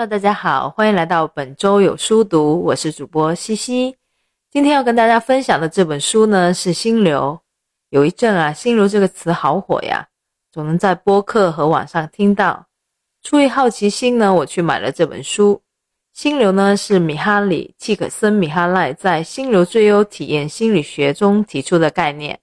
Hello， 大家好，欢迎来到本周有书读，我是主播西西。今天要跟大家分享的这本书呢是心流。有一阵啊，心流这个词好火呀，总能在播客和网上听到。出于好奇心呢，我去买了这本书。心流呢是米哈里契可森米哈赖在《心流最优体验心理学》中提出的概念。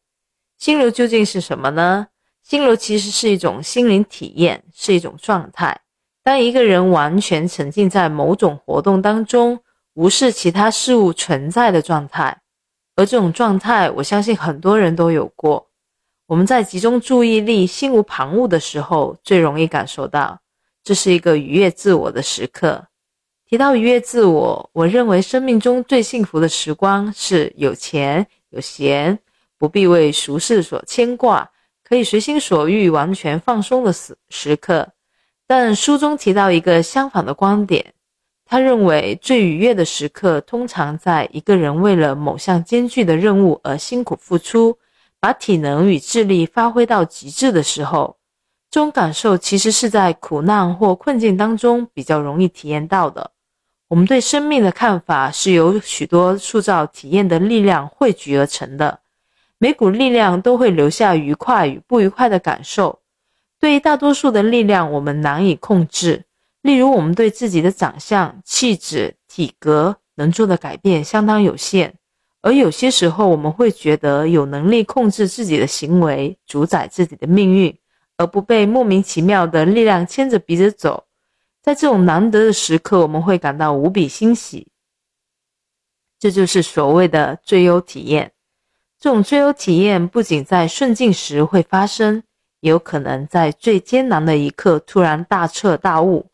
心流究竟是什么呢？心流其实是一种心灵体验，是一种状态。当一个人完全沉浸在某种活动当中，无视其他事物存在的状态。而这种状态，我相信很多人都有过。我们在集中注意力、心无旁骛的时候，最容易感受到，这是一个愉悦自我的时刻。提到愉悦自我，我认为生命中最幸福的时光是有钱、有闲，不必为俗事所牵挂，可以随心所欲、完全放松的时刻。但书中提到一个相反的观点，他认为最愉悦的时刻通常在一个人为了某项艰巨的任务而辛苦付出，把体能与智力发挥到极致的时候。这种感受其实是在苦难或困境当中比较容易体验到的。我们对生命的看法是由许多塑造体验的力量汇聚而成的，每股力量都会留下愉快与不愉快的感受。对于大多数的力量，我们难以控制，例如我们对自己的长相、气质、体格能做的改变相当有限，而有些时候我们会觉得有能力控制自己的行为，主宰自己的命运，而不被莫名其妙的力量牵着鼻子走。在这种难得的时刻，我们会感到无比欣喜，这就是所谓的最优体验。这种最优体验不仅在顺境时会发生，也有可能在最艰难的一刻突然大彻大悟。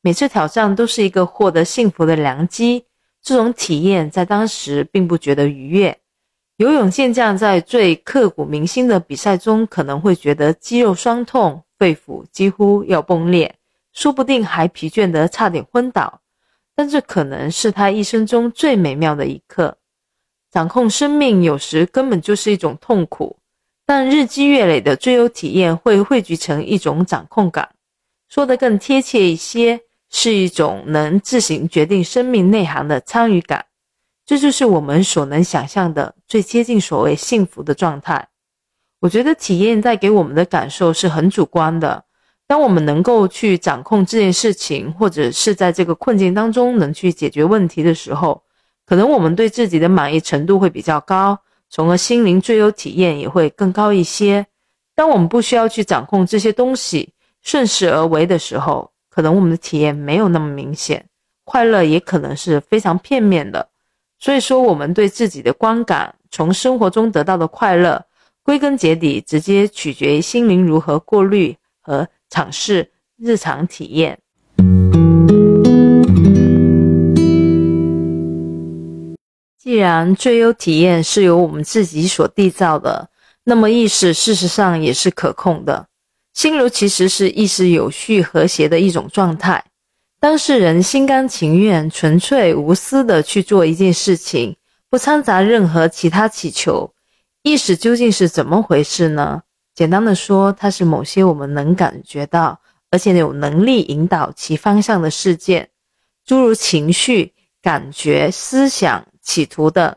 每次挑战都是一个获得幸福的良机，这种体验在当时并不觉得愉悦。游泳健将在最刻骨铭心的比赛中可能会觉得肌肉酸痛，肺腑几乎要崩裂，说不定还疲倦得差点昏倒，但这可能是他一生中最美妙的一刻。掌控生命有时根本就是一种痛苦，但日积月累的最优体验会汇聚成一种掌控感，说得更贴切一些，是一种能自行决定生命内涵的参与感。这就是我们所能想象的最接近所谓幸福的状态。我觉得体验带给我们的感受是很主观的，当我们能够去掌控这件事情，或者是在这个困境当中能去解决问题的时候，可能我们对自己的满意程度会比较高，从而心灵最优体验也会更高一些。当我们不需要去掌控这些东西，顺势而为的时候，可能我们的体验没有那么明显，快乐也可能是非常片面的。所以说我们对自己的观感，从生活中得到的快乐，归根结底直接取决于心灵如何过滤和尝试日常体验。既然最优体验是由我们自己所缔造的，那么意识事实上也是可控的。心流其实是意识有序和谐的一种状态，当事人心甘情愿、纯粹无私地去做一件事情，不掺杂任何其他祈求。意识究竟是怎么回事呢？简单的说，它是某些我们能感觉到，而且有能力引导其方向的事件，诸如情绪、感觉、思想、企图的。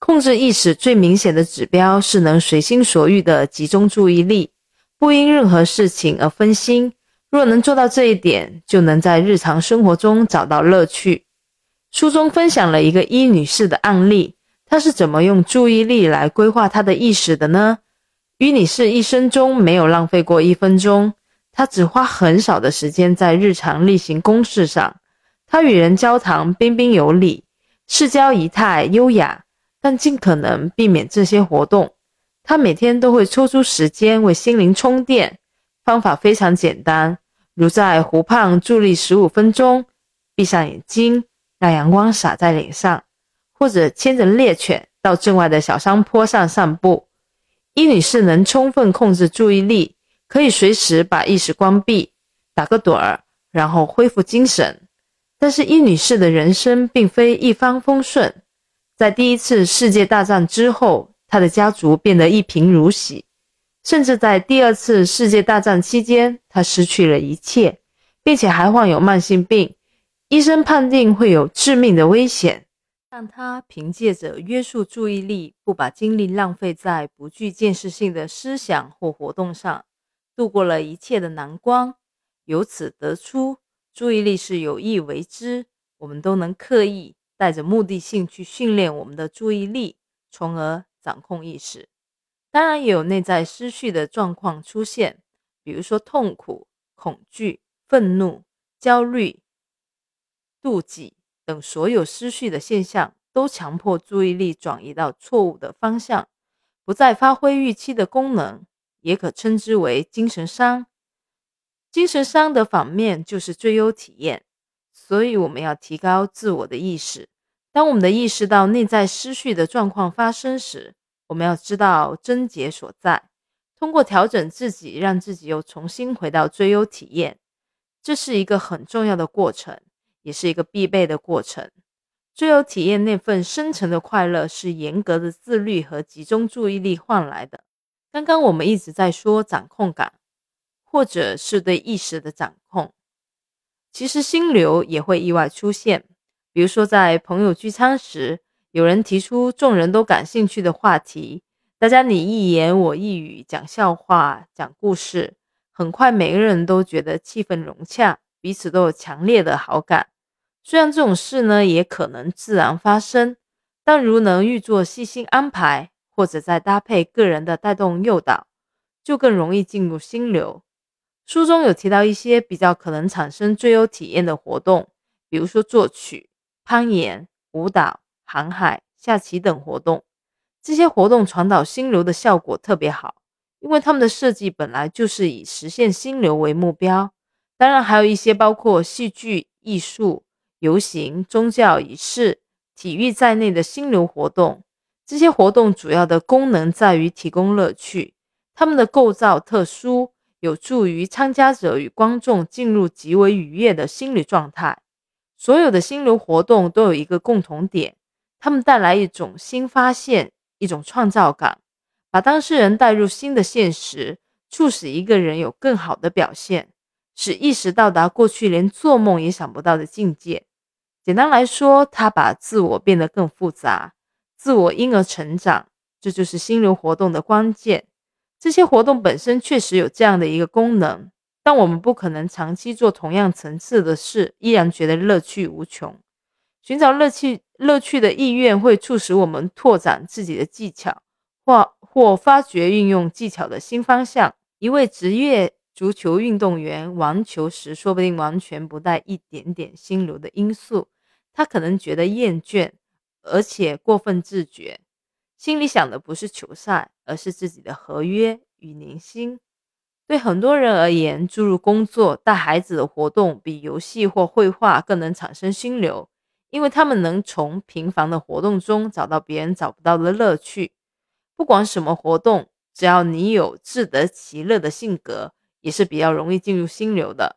控制意识最明显的指标是能随心所欲的集中注意力，不因任何事情而分心。若能做到这一点，就能在日常生活中找到乐趣。书中分享了一个伊女士的案例，她是怎么用注意力来规划她的意识的呢？伊女士一生中没有浪费过1分钟，她只花很少的时间在日常例行公事上。她与人交谈彬彬有礼，世交仪态优雅，但尽可能避免这些活动。他每天都会抽出时间为心灵充电，方法非常简单，如在湖畔伫立15分钟，闭上眼睛，让阳光洒在脸上，或者牵着猎犬到镇外的小山坡上散步。伊女士能充分控制注意力，可以随时把意识关闭，打个盹儿，然后恢复精神。但是伊女士的人生并非一帆风顺，在第一次世界大战之后，她的家族变得一贫如洗，甚至在第二次世界大战期间，她失去了一切，并且还患有慢性病，医生判定会有致命的危险，但他凭借着约束注意力，不把精力浪费在不具建设性的思想或活动上，度过了一切的难关。由此得出，注意力是有意为之，我们都能刻意带着目的性去训练我们的注意力，从而掌控意识。当然也有内在失序的状况出现，比如说痛苦、恐惧、愤怒、焦虑、妒忌等所有失序的现象，都强迫注意力转移到错误的方向，不再发挥预期的功能，也可称之为精神伤。精神伤的反面就是最优体验，所以我们要提高自我的意识。当我们的意识到内在失序的状况发生时，我们要知道症结所在，通过调整自己，让自己又重新回到最优体验。这是一个很重要的过程，也是一个必备的过程。最优体验那份深沉的快乐，是严格的自律和集中注意力换来的。刚刚我们一直在说掌控感，或者是对意识的掌控，其实心流也会意外出现。比如说在朋友聚餐时，有人提出众人都感兴趣的话题，大家你一言我一语，讲笑话，讲故事，很快每个人都觉得气氛融洽，彼此都有强烈的好感。虽然这种事呢也可能自然发生，但如能预做细心安排，或者再搭配个人的带动诱导，就更容易进入心流。书中有提到一些比较可能产生最优体验的活动，比如说作曲、攀岩、舞蹈、航海、下棋等活动。这些活动传导心流的效果特别好，因为他们的设计本来就是以实现心流为目标。当然还有一些包括戏剧、艺术、游行、宗教仪式、体育在内的心流活动。这些活动主要的功能在于提供乐趣，它们的构造特殊，有助于参加者与观众进入极为愉悦的心理状态。所有的心流活动都有一个共同点，它们带来一种新发现，一种创造感，把当事人带入新的现实，促使一个人有更好的表现，使意识到达过去连做梦也想不到的境界。简单来说，它把自我变得更复杂，自我因而成长，这就是心流活动的关键。这些活动本身确实有这样的一个功能，但我们不可能长期做同样层次的事，依然觉得乐趣无穷。寻找乐趣的意愿会促使我们拓展自己的技巧，或发掘运用技巧的新方向。一位职业足球运动员玩球时，说不定完全不带一点点心流的因素，他可能觉得厌倦，而且过分自觉，心里想的不是球赛，而是自己的合约与年薪。对很多人而言，诸如工作、带孩子的活动比游戏或绘画更能产生心流，因为他们能从平凡的活动中找到别人找不到的乐趣。不管什么活动，只要你有自得其乐的性格，也是比较容易进入心流的。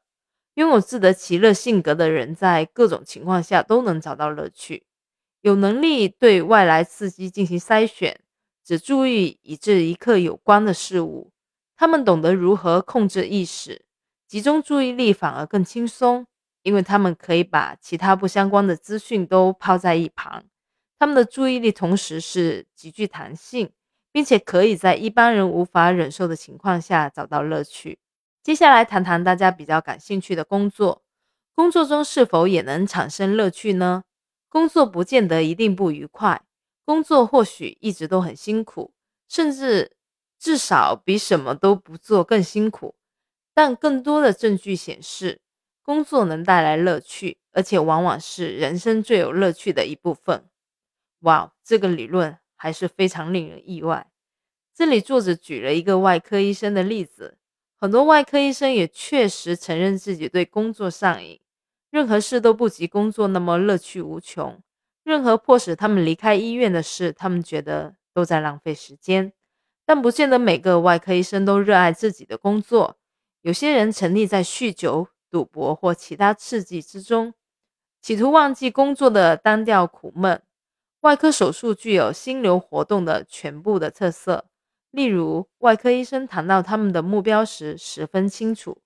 拥有自得其乐性格的人，在各种情况下都能找到乐趣。有能力对外来刺激进行筛选，只注意与这一刻有关的事物。他们懂得如何控制意识，集中注意力反而更轻松，因为他们可以把其他不相关的资讯都抛在一旁。他们的注意力同时是极具弹性，并且可以在一般人无法忍受的情况下找到乐趣。接下来谈谈大家比较感兴趣的工作。工作中是否也能产生乐趣呢？工作不见得一定不愉快，工作或许一直都很辛苦，甚至至少比什么都不做更辛苦。但更多的证据显示，工作能带来乐趣，而且往往是人生最有乐趣的一部分。哇，这个理论还是非常令人意外。这里作者举了一个外科医生的例子，很多外科医生也确实承认自己对工作上瘾，任何事都不及工作那么乐趣无穷，任何迫使他们离开医院的事，他们觉得都在浪费时间。但不见得每个外科医生都热爱自己的工作，有些人沉溺在酗酒、赌博或其他刺激之中，企图忘记工作的单调苦闷。外科手术具有心流活动的全部的特色，例如外科医生谈到他们的目标时十分清楚，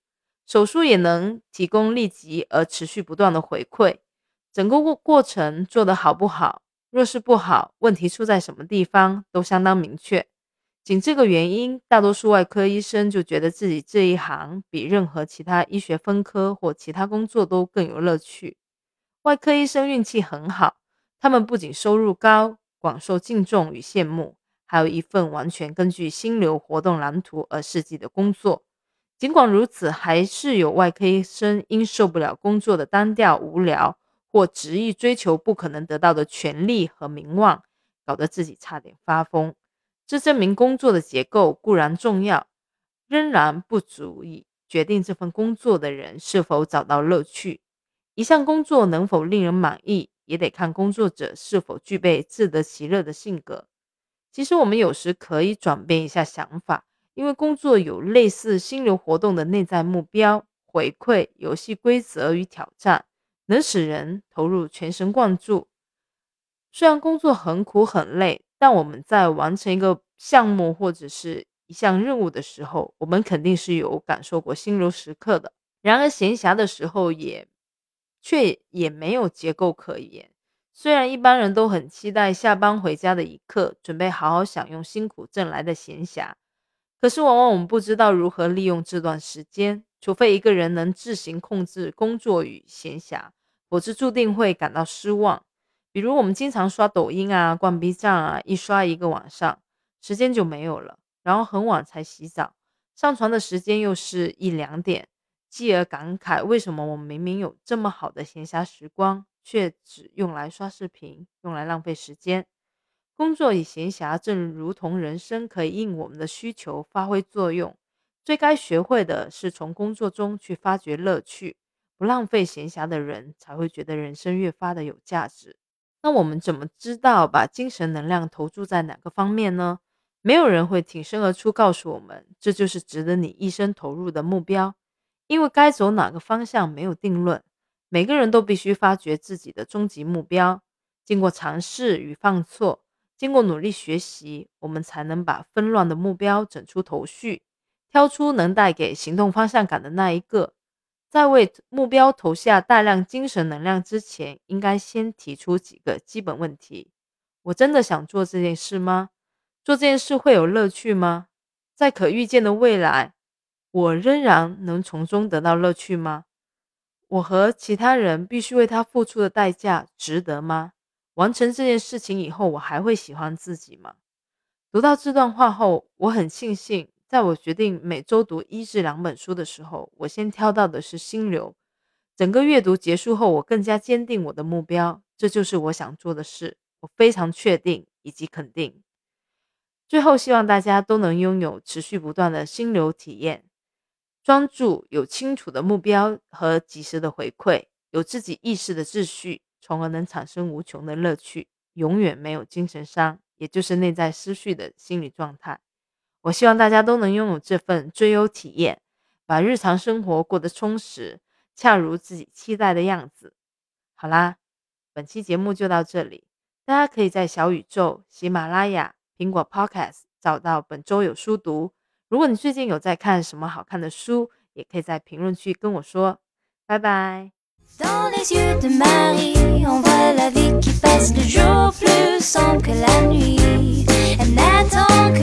手术也能提供立即而持续不断的回馈。整个过程做得好不好，若是不好，问题出在什么地方都相当明确。仅这个原因，大多数外科医生就觉得自己这一行比任何其他医学分科或其他工作都更有乐趣。外科医生运气很好，他们不仅收入高，广受敬重与羡慕，还有一份完全根据心流活动蓝图而设计的工作。尽管如此，还是有外科医生因受不了工作的单调无聊，或执意追求不可能得到的权利和名望，搞得自己差点发疯。这证明工作的结构固然重要，仍然不足以决定这份工作的人是否找到乐趣。一项工作能否令人满意，也得看工作者是否具备自得其乐的性格。其实我们有时可以转变一下想法，因为工作有类似心流活动的内在目标、回馈、游戏规则与挑战，能使人投入全神贯注。虽然工作很苦很累，但我们在完成一个项目或者是一项任务的时候，我们肯定是有感受过心流时刻的。然而闲暇的时候却也没有结构可言。虽然一般人都很期待下班回家的一刻，准备好好享用辛苦挣来的闲暇，可是往往我们不知道如何利用这段时间，除非一个人能自行控制工作与闲暇，否则注定会感到失望。比如我们经常刷抖音啊，逛 B 站啊，一刷一个晚上，时间就没有了，然后很晚才洗澡，上床的时间又是1、2点，继而感慨为什么我们明明有这么好的闲暇时光，却只用来刷视频，用来浪费时间。工作与闲暇正如同人生，可以应我们的需求发挥作用。最该学会的是从工作中去发掘乐趣，不浪费闲暇的人才会觉得人生越发的有价值。那我们怎么知道把精神能量投注在哪个方面呢？没有人会挺身而出告诉我们，这就是值得你一生投入的目标。因为该走哪个方向没有定论，每个人都必须发掘自己的终极目标。经过尝试与犯错，经过努力学习，我们才能把纷乱的目标整出头绪，挑出能带给行动方向感的那一个。在为目标投下大量精神能量之前，应该先提出几个基本问题：我真的想做这件事吗？做这件事会有乐趣吗？在可预见的未来，我仍然能从中得到乐趣吗？我和其他人必须为他付出的代价值得吗？完成这件事情以后，我还会喜欢自己吗？读到这段话后，我很庆幸，在我决定每周读1至2本书的时候，我先挑到的是心流。整个阅读结束后，我更加坚定我的目标，这就是我想做的事，我非常确定以及肯定。最后，希望大家都能拥有持续不断的心流体验。专注，有清楚的目标和及时的回馈，有自己意识的秩序，从而能产生无穷的乐趣，永远没有精神伤，也就是内在失序的心理状态。我希望大家都能拥有这份最优体验，把日常生活过得充实，恰如自己期待的样子。好啦，本期节目就到这里，大家可以在小宇宙、喜马拉雅、苹果 Podcast 找到本周有书读。如果你最近有在看什么好看的书，也可以在评论区跟我说。拜拜。Dans les yeux de Marie, on voit la vie qui passe le jour plus sombre que la nuit. Elle n'attend